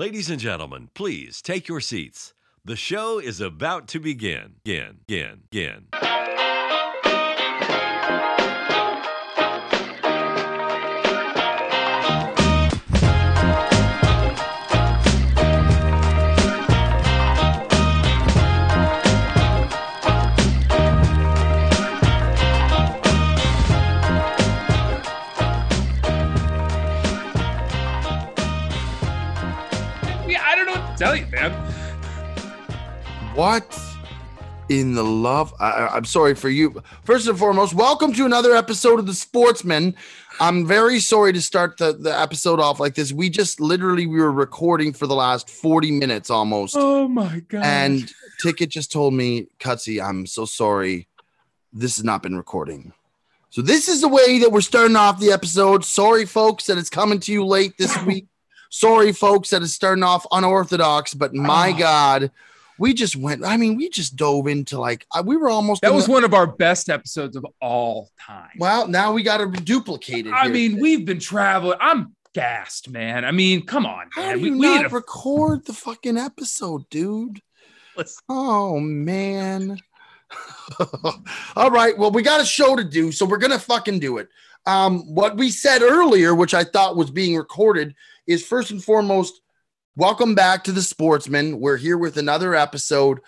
Ladies and gentlemen, please take your seats. The show is about to begin. Tell you, man. What in the love? I'm sorry for you. First and foremost, welcome to another episode of The Sportsman. I'm very sorry to start the episode off like this. We just literally, we were recording for the last 40 minutes almost. Oh my God. And Ticket just told me, Cutsy, I'm so sorry. This has not been recording. So this is the way that we're starting off the episode. Sorry, folks, that it's coming to you late this week. Sorry, folks, that is starting off unorthodox, but my God, we just went. I mean, we just dove into we were almost. That was one of our best episodes of all time. Well, now we got to duplicate it. I mean, we've been traveling. I'm gassed, man. I mean, come on. How do you not record the fucking episode, dude? Oh, man. All right. Well, we got a show to do, so we're going to fucking do it. What we said earlier, which I thought was being recorded, is first and foremost, welcome back to The Sportsman. We're here with another episode.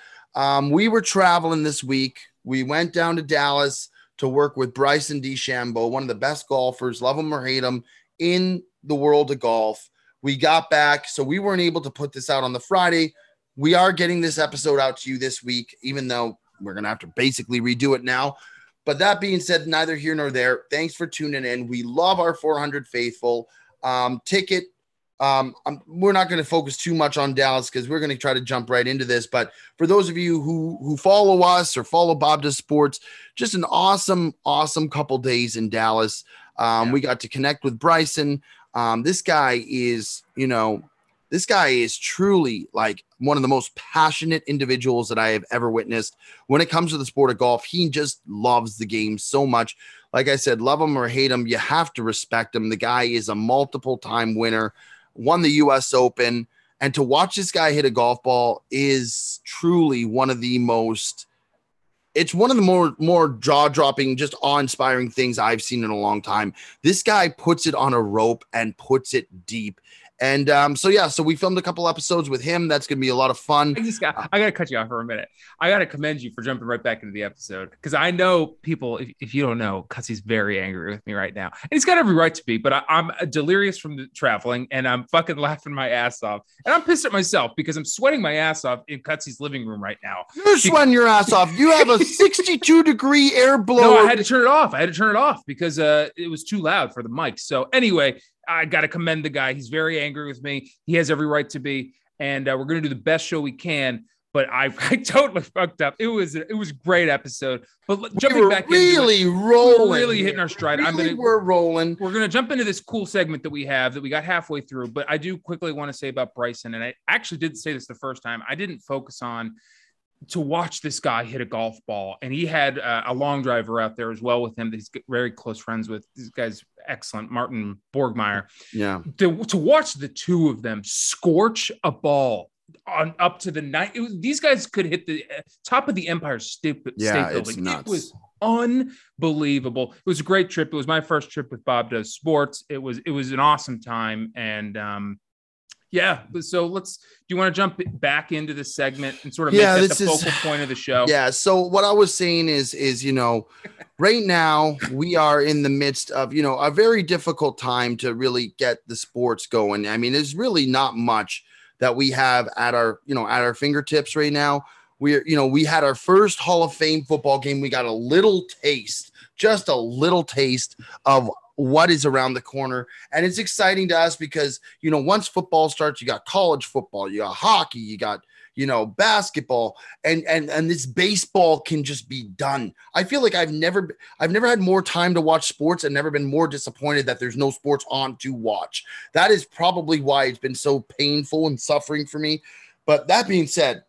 We were traveling this week. We went down to Dallas to work with Bryson DeChambeau, one of the best golfers, love him or hate him, in the world of golf. We got back, so we weren't able to put this out on the Friday. We are getting this episode out to you this week, even though we're going to have to basically redo it now. But that being said, neither here nor there. Thanks for tuning in. We love our 400 faithful. Ticket. We're not going to focus too much on Dallas because we're going to try to jump right into this. But for those of you who follow us or follow Bob Does Sports, just an awesome, awesome couple days in Dallas. We got to connect with Bryson. This guy is truly like one of the most passionate individuals that I have ever witnessed when it comes to the sport of golf. He just loves the game so much. Like I said, love him or hate him, you have to respect him. The guy is a multiple-time winner, won the U.S. Open, and to watch this guy hit a golf ball is truly one of the more jaw-dropping, just awe-inspiring things I've seen in a long time. This guy puts it on a rope and puts it deep. And so we filmed a couple episodes with him. That's going to be a lot of fun. I got to cut you off for a minute. I got to commend you for jumping right back into the episode because I know people, if you don't know, Cutsy's very angry with me right now. And he's got every right to be, but I'm delirious from the traveling and I'm fucking laughing my ass off. And I'm pissed at myself because I'm sweating my ass off in Cutsy's living room right now. You're sweating your ass off. You have a 62-degree air blower. No, I had to turn it off. Because it was too loud for the mic. So anyway, I got to commend the guy. He's very angry with me. He has every right to be, and we're going to do the best show we can, but I totally fucked up. It was a great episode, but jumping back in. We're really hitting our stride. We're rolling. We're going to jump into this cool segment that we have that we got halfway through, but I do quickly want to say about Bryson, and I actually didn't say this the first time. I didn't focus on to watch this guy hit a golf ball, and he had a long driver out there as well with him that he's very close friends with. This guy's excellent, Martin Borgmeyer. Yeah. To watch the two of them scorch a ball on up to the night. These guys could hit the top of the Empire State Building. It's nuts. It was unbelievable. It was a great trip. It was my first trip with Bob Does Sports. It was an awesome time, and yeah, so do you want to jump back into this segment and sort of make that the focal point of the show? Yeah, so what I was saying is right now we are in the midst of, a very difficult time to really get the sports going. I mean, there's really not much that we have at our, at our fingertips right now. We had our first Hall of Fame football game. We got a little taste, just a little taste of what is around the corner, and it's exciting to us because once football starts, you got college football, you got hockey, you got basketball, and this baseball can just be done. I feel like I've never had more time to watch sports and never been more disappointed that there's no sports on to watch. That is probably why it's been so painful and suffering for me. But that being said,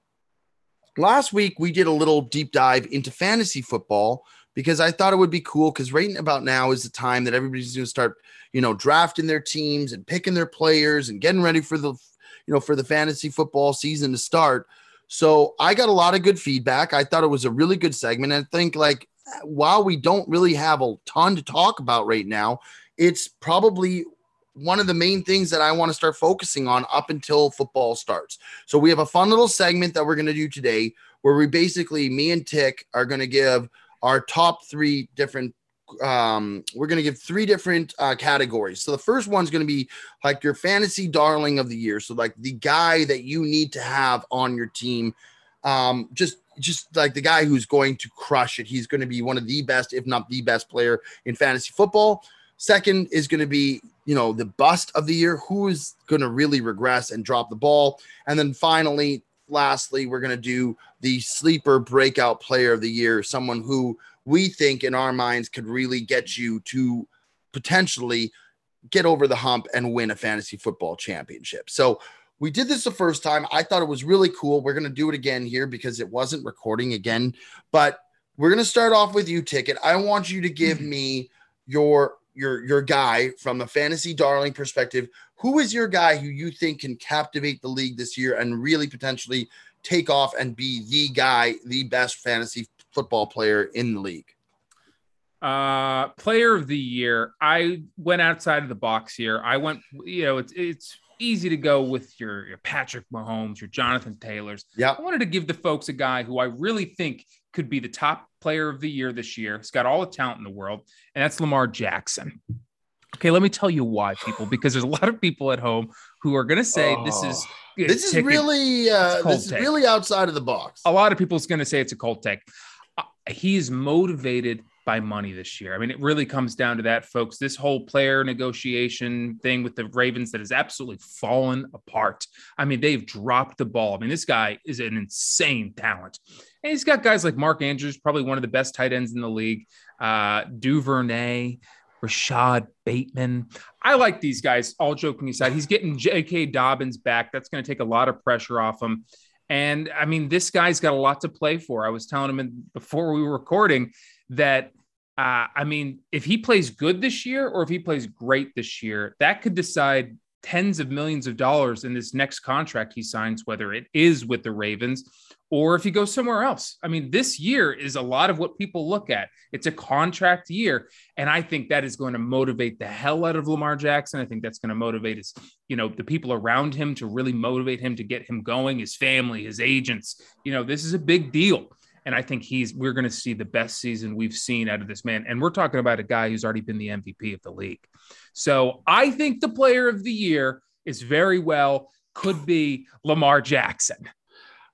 last week we did a little deep dive into fantasy football, because I thought it would be cool, because right about now is the time that everybody's going to start, drafting their teams and picking their players and getting ready for the, you know, for the fantasy football season to start. So I got a lot of good feedback. I thought it was a really good segment. And I think, like, while we don't really have a ton to talk about right now, it's probably one of the main things that I want to start focusing on up until football starts. So we have a fun little segment that we're going to do today where we basically, me and Tick are going to give our top three different we're going to give three different categories. So the first one's going to be like your fantasy darling of the year. So like the guy that you need to have on your team. Just like the guy who's going to crush it. He's going to be one of the best, if not the best player in fantasy football. Second is going to be, you know, the bust of the year. Who is going to really regress and drop the ball? And then finally, lastly, we're going to do the sleeper breakout player of the year. Someone who we think in our minds could really get you to potentially get over the hump and win a fantasy football championship. So we did this the first time. I thought it was really cool. We're going to do it again here because it wasn't recording again, but we're going to start off with you, Ticket. I want you to give me your guy from a fantasy darling perspective. Who is your guy who you think can captivate the league this year and really potentially take off and be the guy, the best fantasy football player in the league? Player of the year. I went outside of the box here. I went, you know, it's easy to go with your Patrick Mahomes, your Jonathan Taylors. Yeah. I wanted to give the folks a guy who I really think could be the top player of the year this year. He's got all the talent in the world, and that's Lamar Jackson. Okay, let me tell you why, people, because there's a lot of people at home who are going to say this is really outside of the box. A lot of people's going to say it's a cold take. He is motivated by money this year. I mean, it really comes down to that, folks. This whole player negotiation thing with the Ravens that has absolutely fallen apart. I mean, they've dropped the ball. I mean, this guy is an insane talent. And he's got guys like Mark Andrews, probably one of the best tight ends in the league, Duvernay, Rashad Bateman. I like these guys, all joking aside. He's getting J.K. Dobbins back. That's going to take a lot of pressure off him. And, I mean, this guy's got a lot to play for. I was telling him before we were recording that, I mean, if he plays good this year or if he plays great this year, that could decide tens of millions of dollars in this next contract he signs, whether it is with the Ravens or if he goes somewhere else. I mean, this year is a lot of what people look at. It's a contract year. And I think that is going to motivate the hell out of Lamar Jackson. I think that's going to motivate his, you know, the people around him to really motivate him to get him going, his family, his agents. You know, this is a big deal. And I think we're going to see the best season we've seen out of this man. And we're talking about a guy who's already been the MVP of the league. So I think the player of the year is very well could be Lamar Jackson.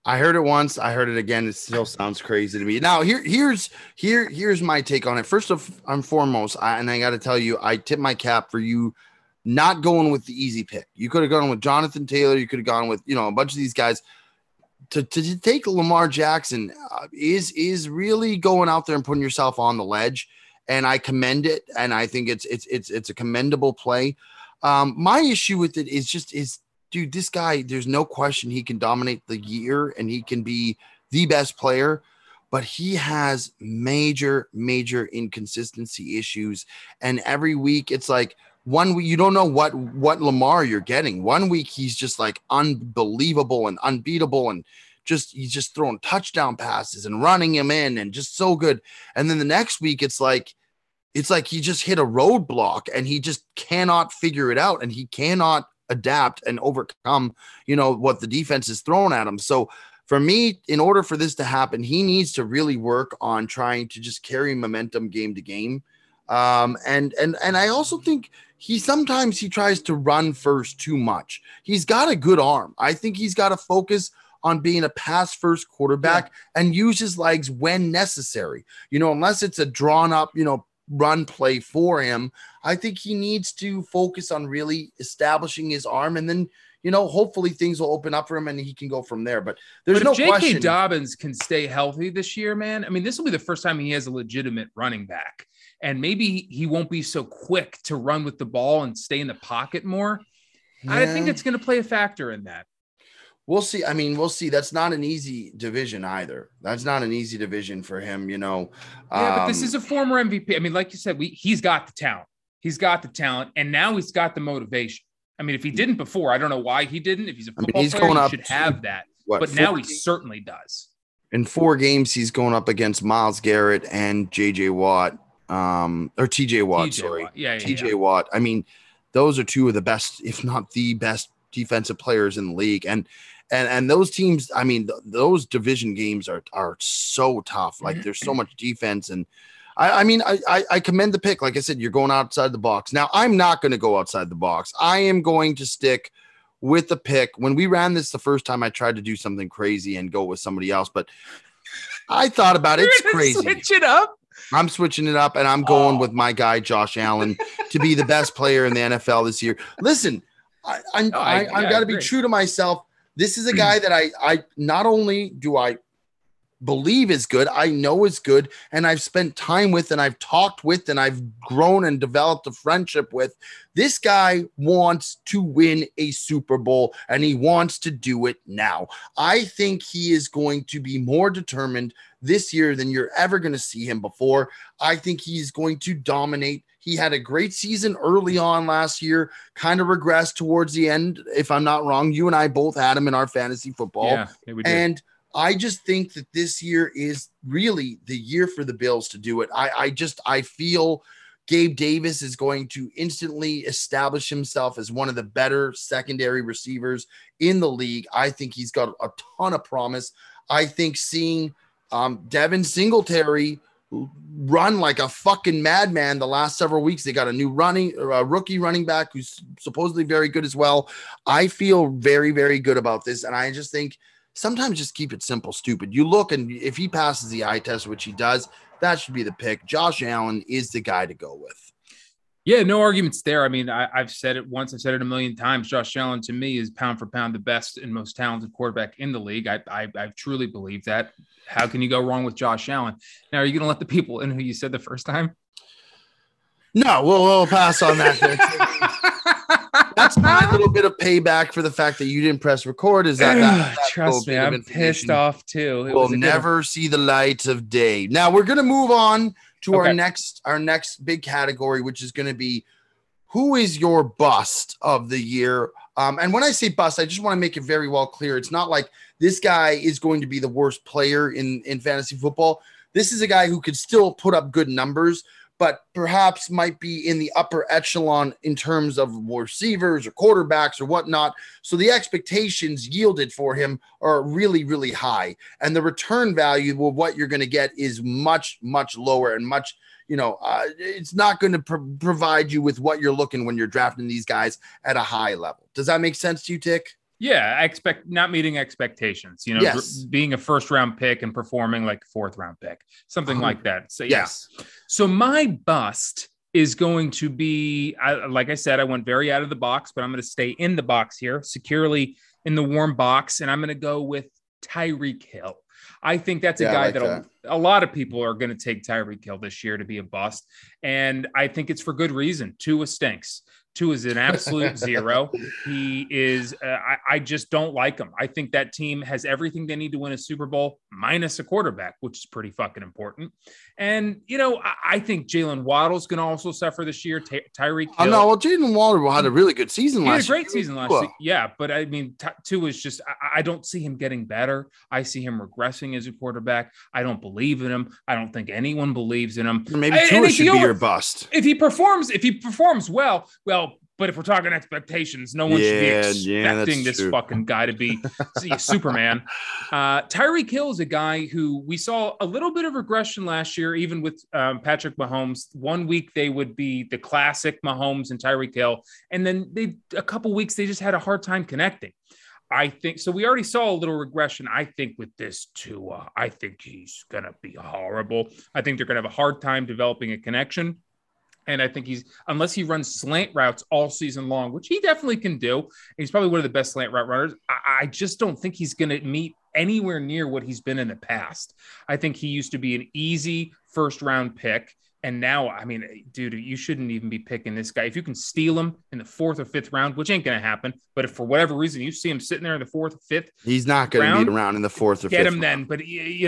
I heard it once. I heard it again. It still sounds crazy to me. Now, here's my take on it. First and foremost, I got to tell you, I tip my cap for you not going with the easy pick. You could have gone with Jonathan Taylor. You could have gone with, you know, a bunch of these guys. To take Lamar Jackson is really going out there and putting yourself on the ledge, and I commend it. And I think it's a commendable play. My issue with it is dude, this guy, there's no question he can dominate the year and he can be the best player, but he has major inconsistency issues. And every week it's like one week, you don't know what Lamar you're getting. One week he's just like unbelievable and unbeatable and he's throwing touchdown passes and running him in and just so good. And then the next week it's like he just hit a roadblock and he just cannot figure it out and he cannot adapt and overcome, you know, what the defense is throwing at him. So for me, in order for this to happen, he needs to really work on trying to just carry momentum game to game. And I also think he sometimes tries to run first too much. He's got a good arm. I think he's got to focus on being a pass first quarterback and use his legs when necessary, you know, unless it's a drawn up, you know, run play for him. I think he needs to focus on really establishing his arm, and then, you know, hopefully things will open up for him and he can go from there. But there's no question. If J.K. Dobbins can stay healthy this year, man, I mean, this will be the first time he has a legitimate running back, and maybe he won't be so quick to run with the ball and stay in the pocket more. Yeah. I think it's going to play a factor in that. We'll see. I mean, we'll see. That's not an easy division either. That's not an easy division for him, you know. Yeah, but this is a former MVP. I mean, like you said, he's got the talent. He's got the talent, and now he's got the motivation. I mean, if he didn't before, I don't know why he didn't. If he's a football player, he should have that. But now he certainly does. In four games, he's going up against Myles Garrett and J.J. Watt, or T.J. Watt, sorry. T.J. Watt. I mean, those are two of the best, if not the best, defensive players in the league. And those teams, I mean, those division games are so tough. Like, there's so much defense. And, I mean, I commend the pick. Like I said, you're going outside the box. Now, I'm not going to go outside the box. I am going to stick with the pick. When we ran this the first time, I tried to do something crazy and go with somebody else, but I thought about it. It's crazy. Switch it up. I'm switching it up, and I'm going with my guy, Josh Allen, to be the best player in the NFL this year. Listen, I've got to be true to myself. This is a guy that I not only do I believe is good, I know is good, and I've spent time with, and I've talked with, and I've grown and developed a friendship with. This guy wants to win a Super Bowl, and he wants to do it now. I think he is going to be more determined this year than you're ever going to see him before. I think he's going to dominate. He had a great season early on last year, kind of regressed towards the end, if I'm not wrong. You and I both had him in our fantasy football. Yeah, we did. And I just think that this year is really the year for the Bills to do it. I feel Gabe Davis is going to instantly establish himself as one of the better secondary receivers in the league. I think he's got a ton of promise. I think seeing Devin Singletary run like a fucking madman the last several weeks. They got a new rookie running back who's supposedly very good as well. I feel very, very good about this, and I just think sometimes just keep it simple, stupid. You look, and if he passes the eye test, which he does, that should be the pick. Josh Allen is the guy to go with. Yeah, no arguments there. I mean, I've said it once. I've said it a million times. Josh Allen, to me, is pound for pound the best and most talented quarterback in the league. I truly believe that. How can you go wrong with Josh Allen? Now, are you going to let the people in who you said the first time? No, we'll pass on that. That's my little bit of payback for the fact that you didn't press record. Is that trust me, I'm pissed off too. We'll never see the light of day. Now we're gonna move on to our next big category, which is gonna be who is your bust of the year. And when I say bust, I just want to make it very well clear. It's not like this guy is going to be the worst player in fantasy football. This is a guy who could still put up good numbers, but perhaps might be in the upper echelon in terms of receivers or quarterbacks or whatnot. So the expectations yielded for him are really, really high. And the return value of what you're going to get is much, much lower and much, it's not going to provide you with what you're looking when you're drafting these guys at a high level. Does that make sense to you, Tick? Yeah, I expect not meeting expectations, yes. Being a first round pick and performing like a fourth round pick, something like that. So, yes. So my bust is going to be, like I said, I went very out of the box, but I'm going to stay in the box here, securely in the warm box. And I'm going to go with Tyreek Hill. I think that's a guy that a lot of people are going to take Tyreek Hill this year to be a bust. And I think it's for good reason. Tua stinks. Tua is an absolute zero. He is. I just don't like him. I think that team has everything they need to win a Super Bowl minus a quarterback, which is pretty fucking important. And, I think Jalen Waddle's going to also suffer this year. Tyreek Hill. Oh, no, well, Jalen Waddle had a really good season last year. He had a great season last year. Yeah, but I mean, Tua is just – I don't see him getting better. I see him regressing as a quarterback. I don't believe in him. I don't think anyone believes in him. Maybe Tua should be your bust. If he performs well. But if we're talking expectations, no one should be expecting this fucking guy to be Superman. Tyreek Hill is a guy who we saw a little bit of regression last year, even with Patrick Mahomes. 1 week they would be the classic Mahomes and Tyreek Hill. And then a couple weeks they just had a hard time connecting. I think so. We already saw a little regression. I think with this Tua, I think he's going to be horrible. I think they're going to have a hard time developing a connection. And I think unless he runs slant routes all season long, which he definitely can do, and he's probably one of the best slant route runners, I just don't think he's going to meet anywhere near what he's been in the past. I think he used to be an easy first-round pick, and now, I mean, dude, you shouldn't even be picking this guy. If you can steal him in the fourth or fifth round, which ain't going to happen, but if for whatever reason you see him sitting there in the fourth or fifth round, he's not going to be around in the fourth or fifth round. Get him then, but, he's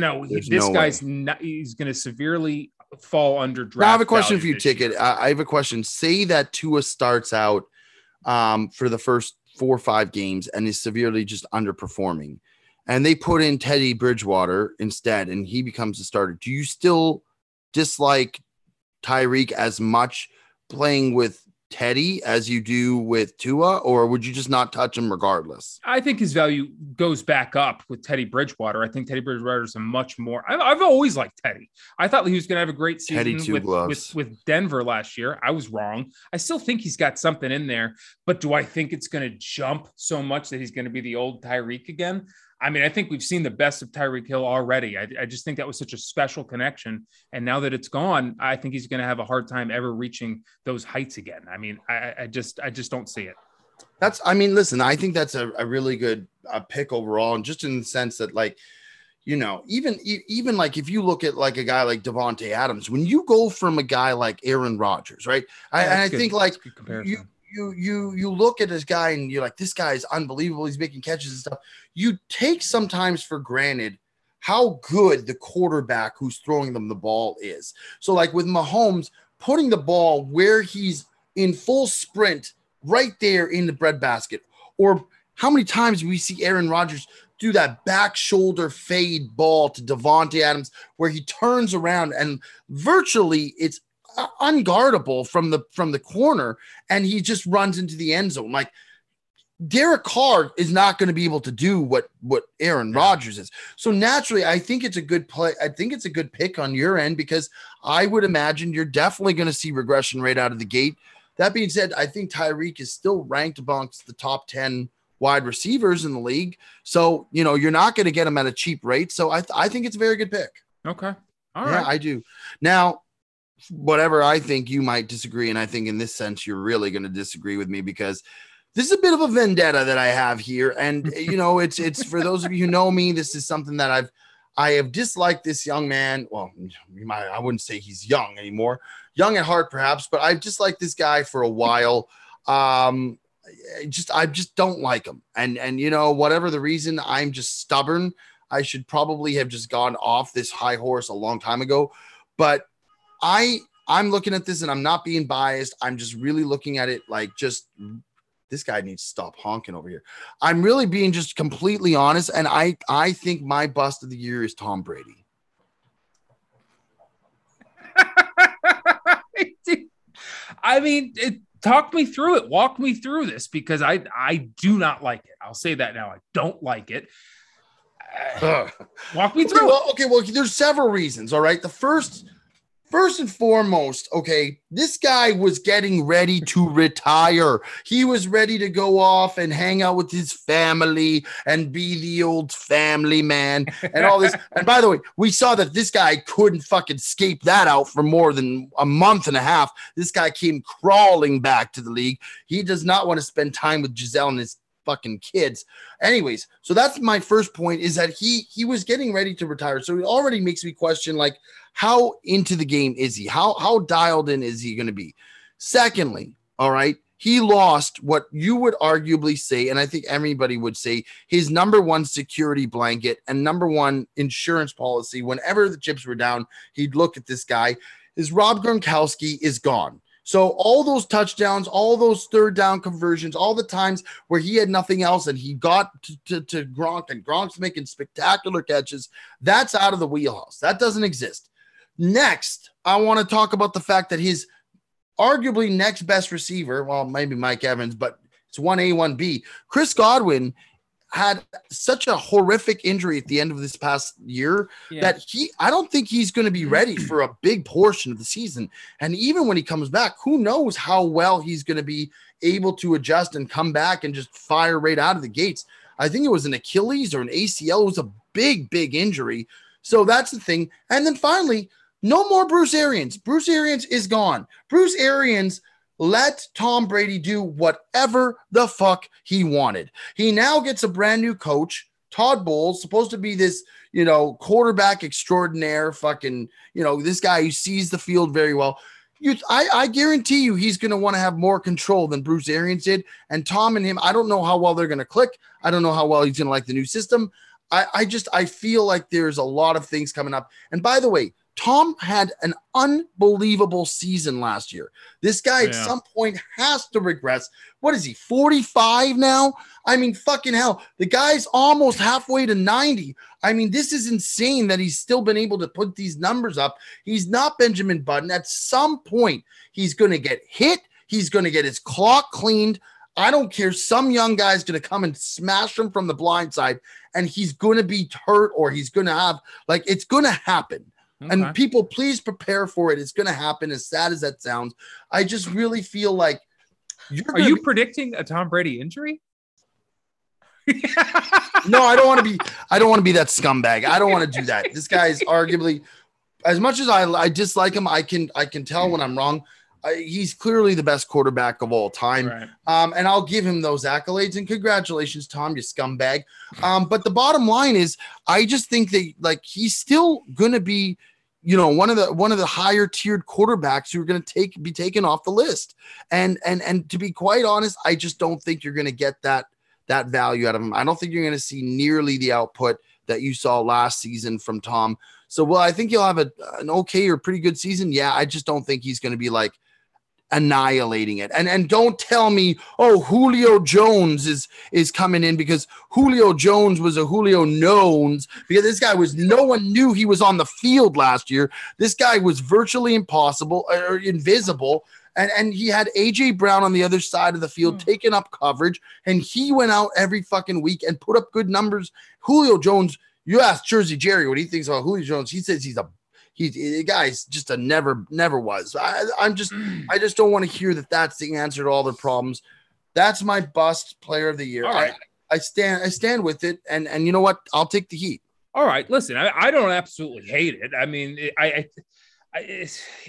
going to severely fall under draft. Now I have a question for you, Ticket. Say that Tua starts out for the first 4 or 5 games and is severely just underperforming. And they put in Teddy Bridgewater instead, and he becomes the starter. Do you still dislike Tyreek as much playing with Teddy as you do with Tua, or would you just not touch him regardless? I think his value goes back up with Teddy Bridgewater. I think Teddy Bridgewater is a much more – I've always liked Teddy. I thought he was going to have a great season with Denver last year. I was wrong. I still think he's got something in there, but do I think it's going to jump so much that he's going to be the old Tyreek again? I mean, I think we've seen the best of Tyreek Hill already. I just think that was such a special connection. And now that it's gone, I think he's going to have a hard time ever reaching those heights again. I mean, I just don't see it. Listen, I think that's a really good pick overall. And just in the sense that, like, you know, even like if you look at like a guy like Devontae Adams, when you go from a guy like Aaron Rodgers, right? I think like you look at this guy and you're like, this guy is unbelievable. He's making catches and stuff. You take sometimes for granted how good the quarterback who's throwing them the ball is. So like with Mahomes, putting the ball where he's in full sprint right there in the breadbasket, or how many times we see Aaron Rodgers do that back shoulder fade ball to Devontae Adams where he turns around and virtually it's unguardable from the corner, and he just runs into the end zone. Like Derek Carr is not going to be able to do what Aaron Rodgers is. So naturally, I think it's a good play. I think it's a good pick on your end, because I would imagine you're definitely going to see regression right out of the gate. That being said, I think Tyreek is still ranked amongst the top 10 wide receivers in the league. So, you know, you're not going to get him at a cheap rate. So I think it's a very good pick. Okay. All right. Yeah, I do. Now, whatever I think you might disagree. And I think in this sense, you're really going to disagree with me, because this is a bit of a vendetta that I have here. And, you know, it's for those of you who know me, this is something that I have disliked this young man. Well, I wouldn't say he's young anymore, young at heart, perhaps, but I've disliked this guy for a while. I just don't like him. And, you know, whatever the reason, I'm just stubborn. I should probably have just gone off this high horse a long time ago, but I'm looking at this and I'm not being biased. I'm just really looking at it like, just this guy needs to stop honking over here. I'm really being just completely honest. And I think my bust of the year is Tom Brady. I mean, talk me through it. Walk me through this, because I do not like it. I'll say that now. I don't like it. Walk me through. Well, there's several reasons. All right. The First and foremost, okay, this guy was getting ready to retire. He was ready to go off and hang out with his family and be the old family man and all this. And by the way, we saw that this guy couldn't fucking escape that out for more than a month and a half. This guy came crawling back to the league. He does not want to spend time with Giselle and his fucking kids. Anyways, so that's my first point, is that he was getting ready to retire. So it already makes me question, like, how into the game is he? How dialed in is he going to be? Secondly, all right, he lost what you would arguably say, and I think everybody would say, his number one security blanket and number one insurance policy. Whenever the chips were down, he'd look at this guy. Is Rob Gronkowski is gone. So all those touchdowns, all those third down conversions, all the times where he had nothing else and he got to Gronk, and Gronk's making spectacular catches, that's out of the wheelhouse. That doesn't exist. Next, I want to talk about the fact that his arguably next best receiver, well, maybe Mike Evans, but it's 1A, 1B, Chris Godwin, had such a horrific injury at the end of this past year that I don't think he's going to be ready for a big portion of the season. And even when he comes back, who knows how well he's going to be able to adjust and come back and just fire right out of the gates. I think it was an Achilles or an ACL. It was a big, big injury. So that's the thing. And then finally, no more Bruce Arians. Bruce Arians is gone. Bruce Arians let Tom Brady do whatever the fuck he wanted. He now gets a brand new coach, Todd Bowles, supposed to be this, you know, quarterback extraordinaire, fucking, you know, this guy who sees the field very well. I guarantee you he's going to want to have more control than Bruce Arians did. And Tom and him, I don't know how well they're going to click. I don't know how well he's going to like the new system. I feel like there's a lot of things coming up. And by the way, Tom had an unbelievable season last year. This guy at some point has to regress. What is he, 45 now? I mean, fucking hell. The guy's almost halfway to 90. I mean, this is insane that he's still been able to put these numbers up. He's not Benjamin Button. At some point, he's going to get hit. He's going to get his clock cleaned. I don't care. Some young guy's going to come and smash him from the blind side, and he's going to be hurt, or he's going to have, like, it's going to happen. Okay. And people, please prepare for it. It's going to happen, as sad as that sounds. I just really feel like Are you predicting a Tom Brady injury? No, I don't want to be that scumbag. I don't want to do that. This guy is arguably, as much as I dislike him, I can tell when I'm wrong. He's clearly the best quarterback of all time. Right. And I'll give him those accolades, and congratulations, Tom, you scumbag. But the bottom line is, I just think that, like, he's still going to be, you know, one of the higher tiered quarterbacks who are going to be taken off the list. And to be quite honest, I just don't think you're going to get that value out of him. I don't think you're going to see nearly the output that you saw last season from Tom. So, well, I think he'll have an okay or pretty good season. Yeah. I just don't think he's going to be like annihilating it. And don't tell me, oh, Julio Jones is coming in, because Julio Jones was a Julio Knowns, because this guy was, no one knew he was on the field last year. This guy was virtually impossible or invisible. And he had A.J. Brown on the other side of the field taking up coverage, and he went out every fucking week and put up good numbers. Julio Jones, you ask Jersey Jerry what he thinks about Julio Jones, he says the guy's just a never was. I just don't want to hear that that's the answer to all their problems. That's my bust player of the year. All right. I stand with it, and you know what? I'll take the heat. All right, listen, I don't absolutely hate it. I mean,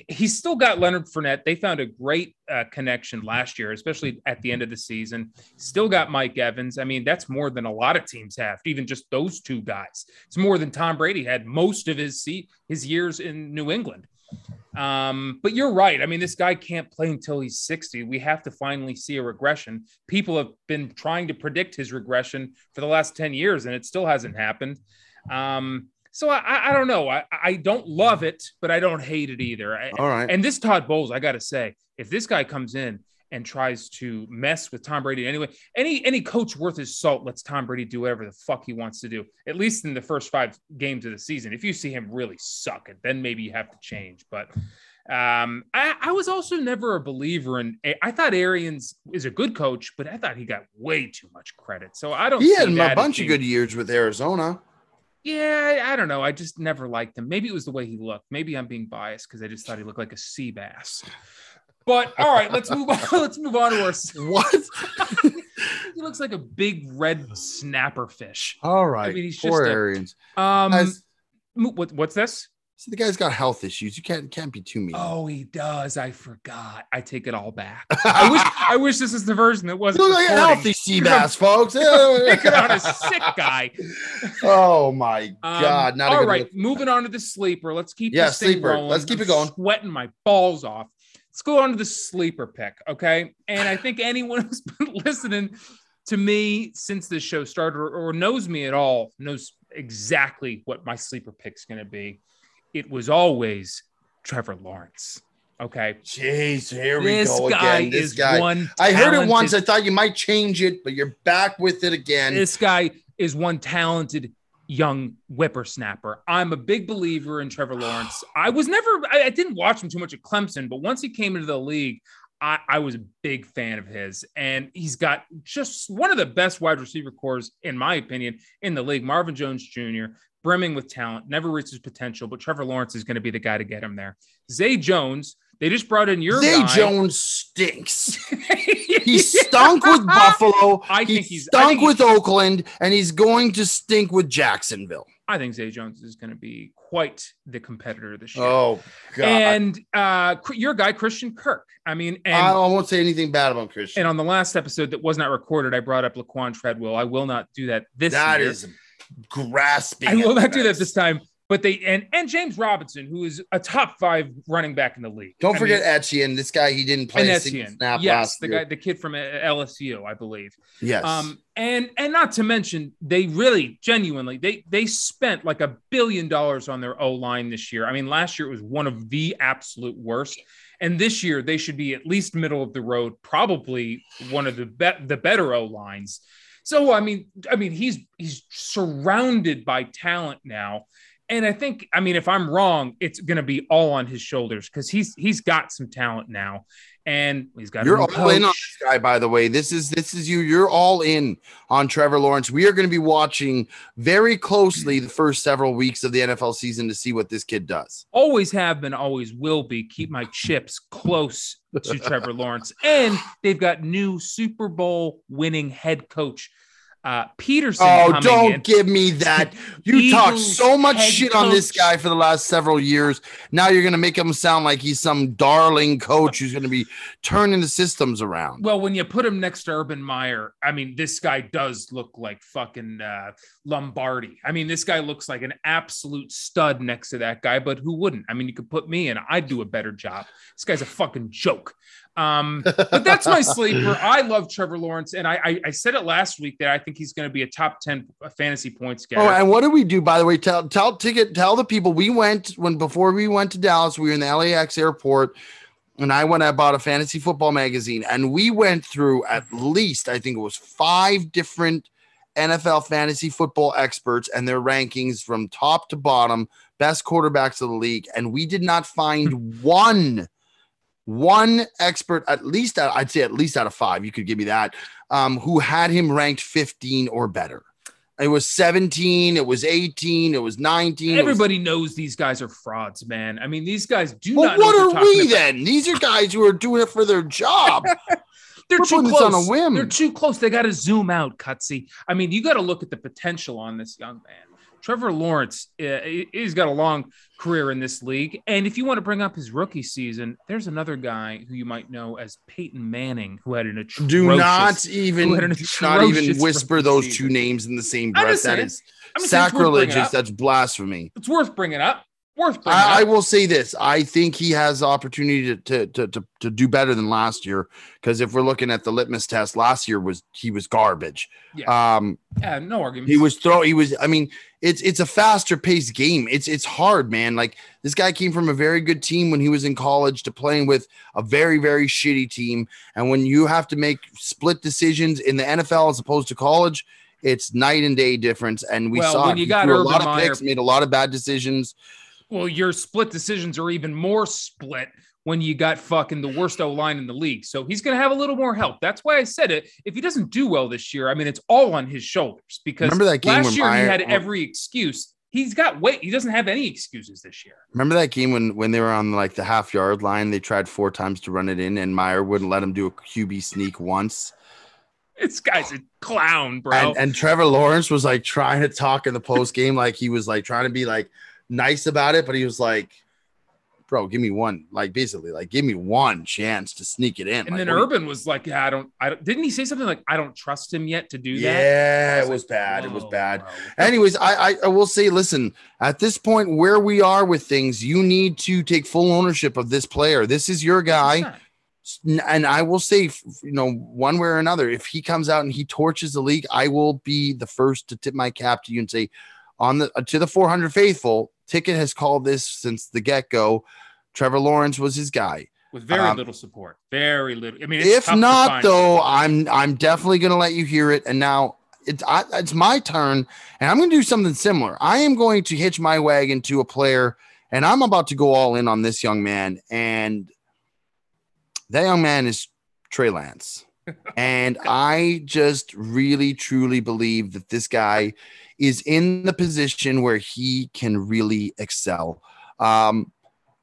he's still got Leonard Fournette. They found a great connection last year, especially at the end of the season. Still got Mike Evans. I mean, that's more than a lot of teams have, even just those two guys. It's more than Tom Brady had most of his years in New England. But you're right. I mean, this guy can't play until he's 60. We have to finally see a regression. People have been trying to predict his regression for the last 10 years, and it still hasn't happened. So I don't know. I don't love it, but I don't hate it either. All right. And this Todd Bowles, I got to say, if this guy comes in and tries to mess with Tom Brady anyway, any coach worth his salt lets Tom Brady do whatever the fuck he wants to do, at least in the first 5 games of the season. If you see him really suck it, then maybe you have to change. But I was also never a believer in – I thought Arians is a good coach, but I thought he got way too much credit. So I don't – he had a bunch of good years with Arizona. Yeah, I don't know. I just never liked him. Maybe it was the way he looked. Maybe I'm being biased because I just thought he looked like a sea bass. But all right, let's move on. Let's move on to our what? He looks like a big red snapper fish. All right, I mean, he's poor Arians. What's this? So the guy's got health issues. You can't be too mean. Oh, he does. I forgot. I take it all back. I wish this is the version that wasn't. You look like a healthy sea bass, folks. Picking on a sick guy. Oh my God! Not all right. Moving on to the sleeper. Let's keep this thing rolling. Let's keep it going. I'm sweating my balls off. Let's go on to the sleeper pick, okay? And I think anyone who's been listening to me since this show started or knows me at all knows exactly what my sleeper pick's going to be. It was always Trevor Lawrence. Okay. Jeez, here we go again. This guy is one. I heard it once. I thought you might change it, but you're back with it again. This guy is one talented young whippersnapper. I'm a big believer in Trevor Lawrence. I didn't watch him too much at Clemson, but once he came into the league, I was a big fan of his, and he's got just one of the best wide receiver cores, in my opinion, in the league. Marvin Jones Jr., brimming with talent, never reaches potential, but Trevor Lawrence is going to be the guy to get him there. Zay Jones, they just brought in your guy. Zay Jones stinks. He stunk with Buffalo. I think he stunk with Oakland, and he's going to stink with Jacksonville. I think Zay Jones is going to be quite the competitor this year. Oh, God. And your guy, Christian Kirk. I mean, I won't say anything bad about Christian. And on the last episode that was not recorded, I brought up Laquan Treadwell. I will not do that this year. That is grasping. I will not do that this time. But they and James Robinson, who is a top five running back in the league. Don't forget Etienne. This guy, he didn't play a single snap last year. Yes, the kid from LSU, I believe. Yes. And not to mention, they really genuinely they spent like $1 billion on their O line this year. I mean, last year it was one of the absolute worst, and this year they should be at least middle of the road, probably one of the better O lines. So I mean, he's surrounded by talent now. And I think, I mean, if I'm wrong, it's going to be all on his shoulders because he's got some talent now, and he's got. You're all in on this guy, by the way. This is you. You're all in on Trevor Lawrence. We are going to be watching very closely the first several weeks of the NFL season to see what this kid does. Always have been, always will be. Keep my chips close to Trevor Lawrence, and they've got new Super Bowl winning head coach. Peterson. Oh, don't give me that. You talk so much shit on this guy for the last several years. Now you're going to make him sound like he's some darling coach who's going to be turning the systems around. Well, when you put him next to Urban Meyer, I mean, this guy does look like fucking Lombardi. I mean, this guy looks like an absolute stud next to that guy, but who wouldn't? I mean, you could put me in, I'd do a better job. This guy's a fucking joke. But that's my sleeper. I love Trevor Lawrence, and I said it last week that I think he's going to be a top 10 fantasy points guy. Oh, and what did we do, by the way? Tell the people we went before we went to Dallas. We were in the LAX airport, and I went and bought a fantasy football magazine, and we went through at least I think it was 5 different NFL fantasy football experts and their rankings from top to bottom, best quarterbacks of the league, and we did not find one expert, at least I'd say at least out of 5, you could give me that, who had him ranked 15 or better. It was 17, it was 18, it was 19. Everybody knows these guys are frauds, man. I mean, these guys do not know what are we then? These are guys who are doing it for their job. They're too close. On a whim. They're too close. They got to zoom out, Cutsy. I mean, you got to look at the potential on this young man. Trevor Lawrence, he's got a long career in this league. And if you want to bring up his rookie season, there's another guy who you might know as Peyton Manning, who had an atrocious. Do not even whisper those two names in the same breath. That is sacrilegious. That's blasphemy. It's worth bringing up. I will say this. I think he has the opportunity to do better than last year, because if we're looking at the litmus test, last year he was garbage. Yeah. No argument. It's a faster paced game. It's hard, man. Like, this guy came from a very good team when he was in college to playing with a very, very shitty team. And when you have to make split decisions in the NFL as opposed to college, it's night and day difference. And we saw when you got a lot of picks, made a lot of bad decisions. Well, your split decisions are even more split when you got fucking the worst O-line in the league. So he's going to have a little more help. That's why I said it. If he doesn't do well this year, I mean, it's all on his shoulders, because last year he had every excuse. He's got weight. He doesn't have any excuses this year. Remember that game when they were on like the half-yard line, they tried 4 times to run it in, and Meyer wouldn't let him do a QB sneak once? This guy's a clown, bro. And Trevor Lawrence was like trying to talk in the post game, like he was like trying to be like nice about it, but he was like, bro, give me one, like basically like give me one chance to sneak it in. And like, then Urban was like, yeah, I don't didn't he say something like, I don't trust him yet to do that? Yeah, it was bad. Bro. Anyways, I will say, listen, at this point where we are with things, you need to take full ownership of this player. This is your guy. And I will say, you know, one way or another, if he comes out and he torches the league, I will be the first to tip my cap to you and say, to the 400 faithful, Ticket has called this since the get-go. Trevor Lawrence was his guy, with very little support. Very little. I mean, it's if not though, I'm definitely going to let you hear it. And now it's my turn, and I'm going to do something similar. I am going to hitch my wagon to a player, and I'm about to go all in on this young man. And that young man is Trey Lance. And I just really, truly believe that this guy is in the position where he can really excel.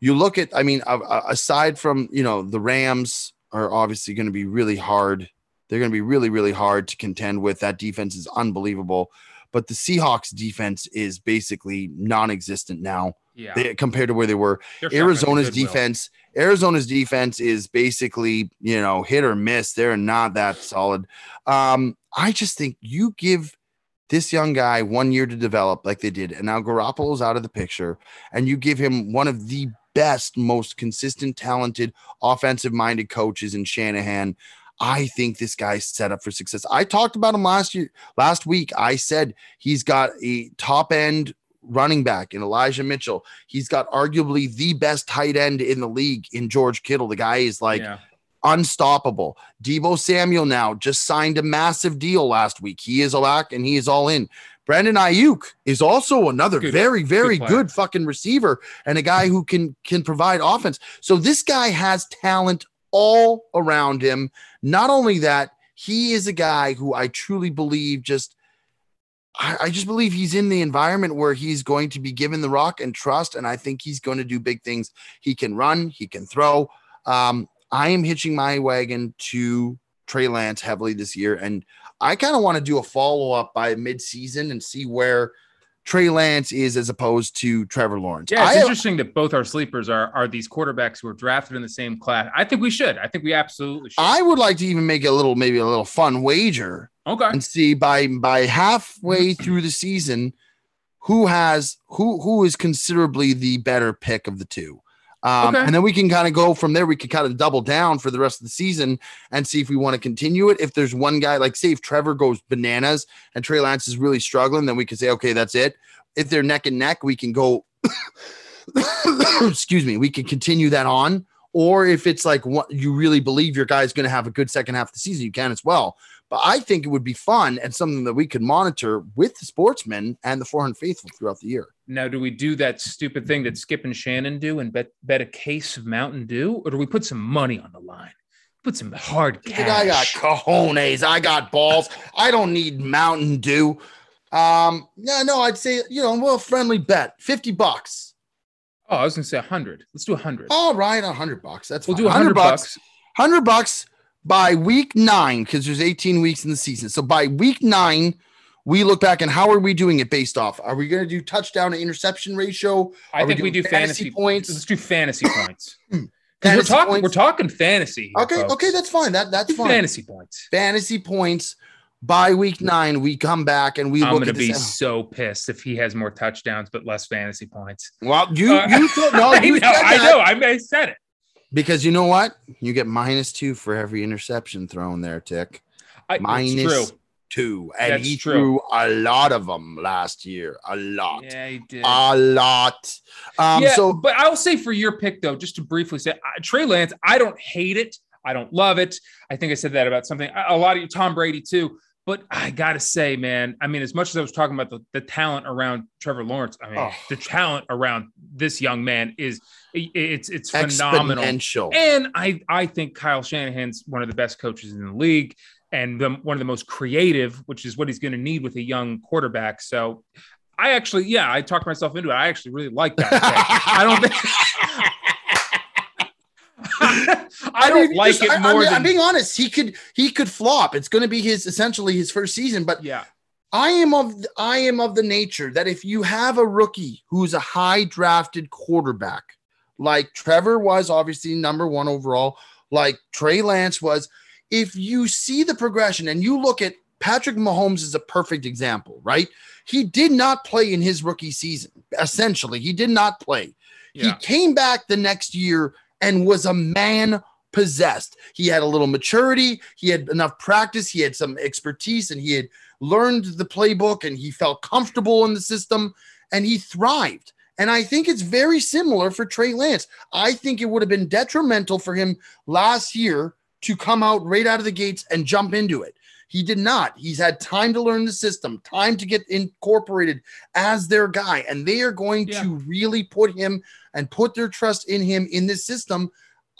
You look at, I mean, aside from, you know, the Rams are obviously going to be really hard. They're going to be really, really hard to contend with. That defense is unbelievable. But the Seahawks defense is basically non-existent now. Yeah. Compared to where they were. Arizona's defense is basically, you know, hit or miss. They're not that solid. I just think you give this young guy 1 year to develop like they did. And now Garoppolo's out of the picture, and you give him one of the best, most consistent, talented, offensive-minded coaches in Shanahan. I think this guy's set up for success. I talked about him last week. I said he's got a top-end running back in Elijah Mitchell. He's got arguably the best tight end in the league in George Kittle. The guy is like unstoppable. Deebo Samuel now just signed a massive deal last week. He is a lock and he is all in. Brandon Ayuk is also another very, very good fucking receiver and a guy who can provide offense. So this guy has talent all around him. Not only that, he is a guy who I truly believe I just believe he's in the environment where he's going to be given the rock and trust, and I think he's going to do big things. He can run, he can throw. I am hitching my wagon to Trey Lance heavily this year, and I kind of want to do a follow-up by midseason and see where Trey Lance is as opposed to Trevor Lawrence. Yeah, it's interesting that both our sleepers are these quarterbacks who are drafted in the same class. I think we should. I think we absolutely should. I would like to even make a little fun wager. Okay. And see by halfway through the season who is considerably the better pick of the two. Okay. And then we can kind of go from there. We can kind of double down for the rest of the season and see if we want to continue it. If there's one guy, like say if Trevor goes bananas and Trey Lance is really struggling, then we can say, okay, that's it. If they're neck and neck, we can go, excuse me, we can continue that on. Or if it's like what you really believe your guy's going to have a good second half of the season, you can as well. But I think it would be fun and something that we could monitor with the Sportsmen and the 400 Faithful throughout the year. Now, do we do that stupid thing that Skip and Shannon do and bet a case of Mountain Dew? Or do we put some money on the line? Put some hard cash. I got cojones. I got balls. I don't need Mountain Dew. I'd say, a friendly bet, $50. Oh, I was going to say 100. Let's do 100. All right, $100. That's fine. We'll do $100. $100 by week 9, because there's 18 weeks in the season. So by week 9, we look back and how are we doing it based off? Are we going to do touchdown to interception ratio? I think we do fantasy points. Let's do fantasy points. We're talking fantasy. Here, okay, folks. Okay, that's fine. That's fine. Fantasy points. Fantasy points. By week 9, we come back and we look at this. I'm going to be so pissed if he has more touchdowns but less fantasy points. Well, I said it. Because you know what? You get -2 for every interception thrown there, Tick. -2. And he threw a lot of them last year. A lot. Yeah, he did. A lot. But I'll say for your pick, though, just to briefly say, Trey Lance, I don't hate it. I don't love it. I think I said that about something. A lot of you, Tom Brady, too. But I got to say, man, I mean, as much as I was talking about the talent around Trevor Lawrence, I mean, the talent around this young man is it's phenomenal. And I think Kyle Shanahan's one of the best coaches in the league and one of the most creative, which is what he's going to need with a young quarterback. So I actually, I talked myself into it. I actually really like that. I don't think... I'm being honest. He could flop. It's going to be essentially his first season. But yeah, I am of the nature that if you have a rookie who's a high drafted quarterback, like Trevor was obviously number 1 overall, like Trey Lance was, if you see the progression and you look at Patrick Mahomes is a perfect example, right? He did not play in his rookie season. Essentially, he did not play. Yeah. He came back the next year and was a man possessed. He had a little maturity. He had enough practice. He had some expertise, and he had learned the playbook, and he felt comfortable in the system, and he thrived. And I think it's very similar for Trey Lance. I think it would have been detrimental for him last year to come out right out of the gates and jump into it. He did not. He's had time to learn the system, time to get incorporated as their guy, and they are going to really put him and put their trust in him in this system.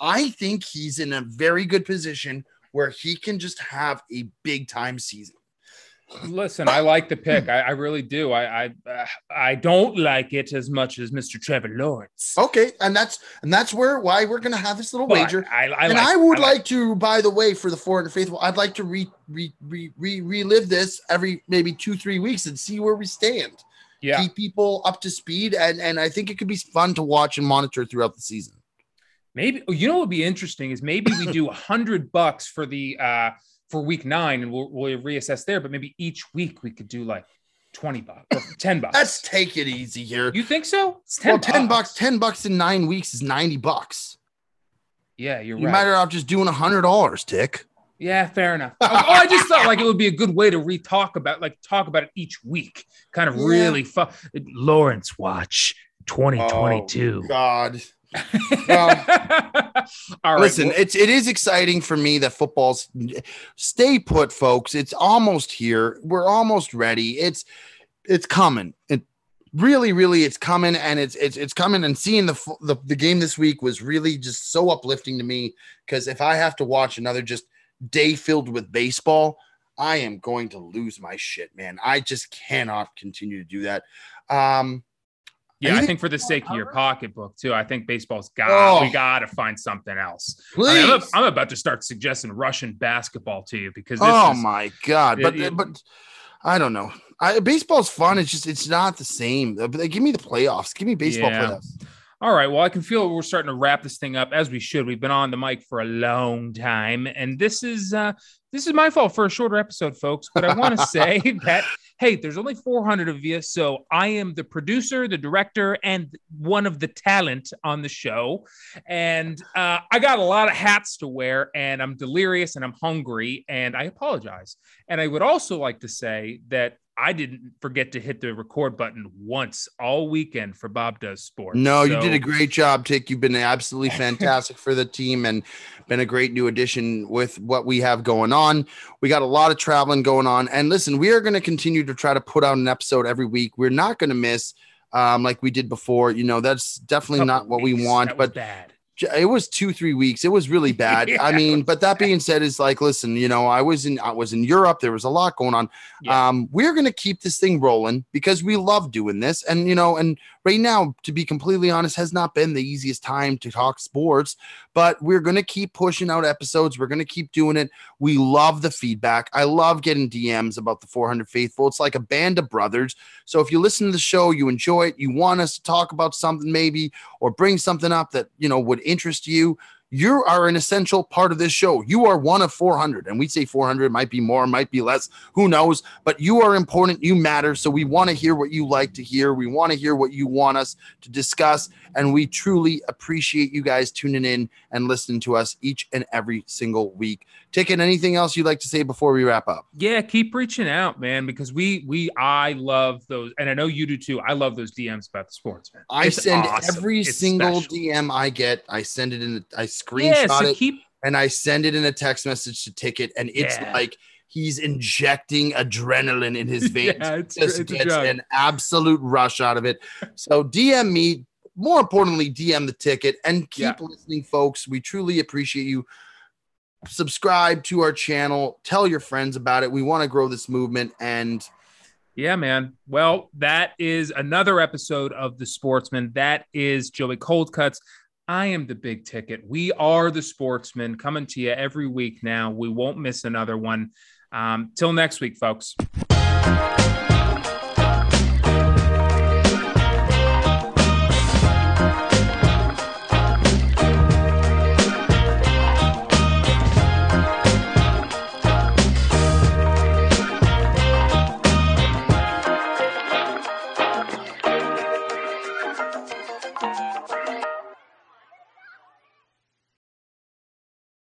I think he's in a very good position where he can just have a big-time season. Listen, I like the pick. I really do. I don't like it as much as Mr. Trevor Lawrence. Okay, and that's why we're going to have this little wager. I would like to, by the way, for the 400 Faithful, I'd like to relive this every maybe 2-3 weeks and see where we stand. Yeah, keep people up to speed, and I think it could be fun to watch and monitor throughout the season. Maybe what would be interesting is maybe we do $100 for week 9 and we'll reassess there, but maybe each week we could do like $20 or $10. Let's take it easy here. You think so? It's $10. $10 in 9 weeks is $90. Yeah, you're right. You might have just doing $100, Tick. Yeah, fair enough. I just thought like it would be a good way to talk about it each week. Kind of really fun. Lawrence Watch 2022. Oh, God. Well, all right. Listen, it is exciting for me that football's stay put, folks. It's almost here. We're almost ready. It's coming. It really, really, it's coming, and it's coming. And seeing the game this week was really just so uplifting to me, because if I have to watch another just day filled with baseball, I am going to lose my shit, man. I just cannot continue to do that. Yeah, I think for the sake of your pocketbook, too, I think baseball's we got to find something else. Please. I mean, I'm about to start suggesting Russian basketball to you, because my God. But I don't know. Baseball's fun. It's just, it's not the same. Give me the playoffs. Give me baseball playoffs. All right. Well, I can feel we're starting to wrap this thing up, as we should. We've been on the mic for a long time, and this is my fault for a shorter episode, folks. But I want to say that, hey, there's only 400 of you, so I am the producer, the director, and one of the talent on the show. And I got a lot of hats to wear, and I'm delirious, and I'm hungry, and I apologize. And I would also like to say that I didn't forget to hit the record button once all weekend for Bob Does Sports. No, you did a great job, Tick. You've been absolutely fantastic for the team, and been a great new addition with what we have going on. We got a lot of traveling going on. And listen, we are going to continue to try to put out an episode every week. We're not going to miss like we did before. You know, that's definitely not what we want. But bad. It was 2-3 weeks. It was really bad. Yeah, I mean, but that being said, is like, listen, you know, I was in Europe. There was a lot going on. Yeah. We're going to keep this thing rolling, because we love doing this. And, you know, and right now, to be completely honest, has not been the easiest time to talk sports, but we're going to keep pushing out episodes. We're going to keep doing it. We love the feedback. I love getting DMs about the 400 Faithful. It's like a band of brothers. So if you listen to the show, you enjoy it, you want us to talk about something maybe, or bring something up that, you know, would interest you, you are an essential part of this show. You are one of 400, and we say 400, might be more, might be less, who knows, but you are important, you matter. So we want to hear what you like to hear. We want to hear what you want us to discuss, and we truly appreciate you guys tuning in and listening to us each and every single week. Ticket, anything else you'd like to say before we wrap up? Yeah, keep reaching out, man, because I love those, and I know you do too. I love those DMs about the sports, man. I send every single DM I get. I send it in. I screenshot it, and I send it in a text message to Ticket, and it's like he's injecting adrenaline in his veins. Just gets an absolute rush out of it. So DM me. More importantly, DM the Ticket, and keep listening, folks. We truly appreciate you. Subscribe to our channel. Tell your friends about it. We want to grow this movement. And yeah, man. Well, that is another episode of The Sportsman. That is Joey Coldcuts. I am the Big Ticket. We are The Sportsman, coming to you every week now. We won't miss another one. Till next week, folks.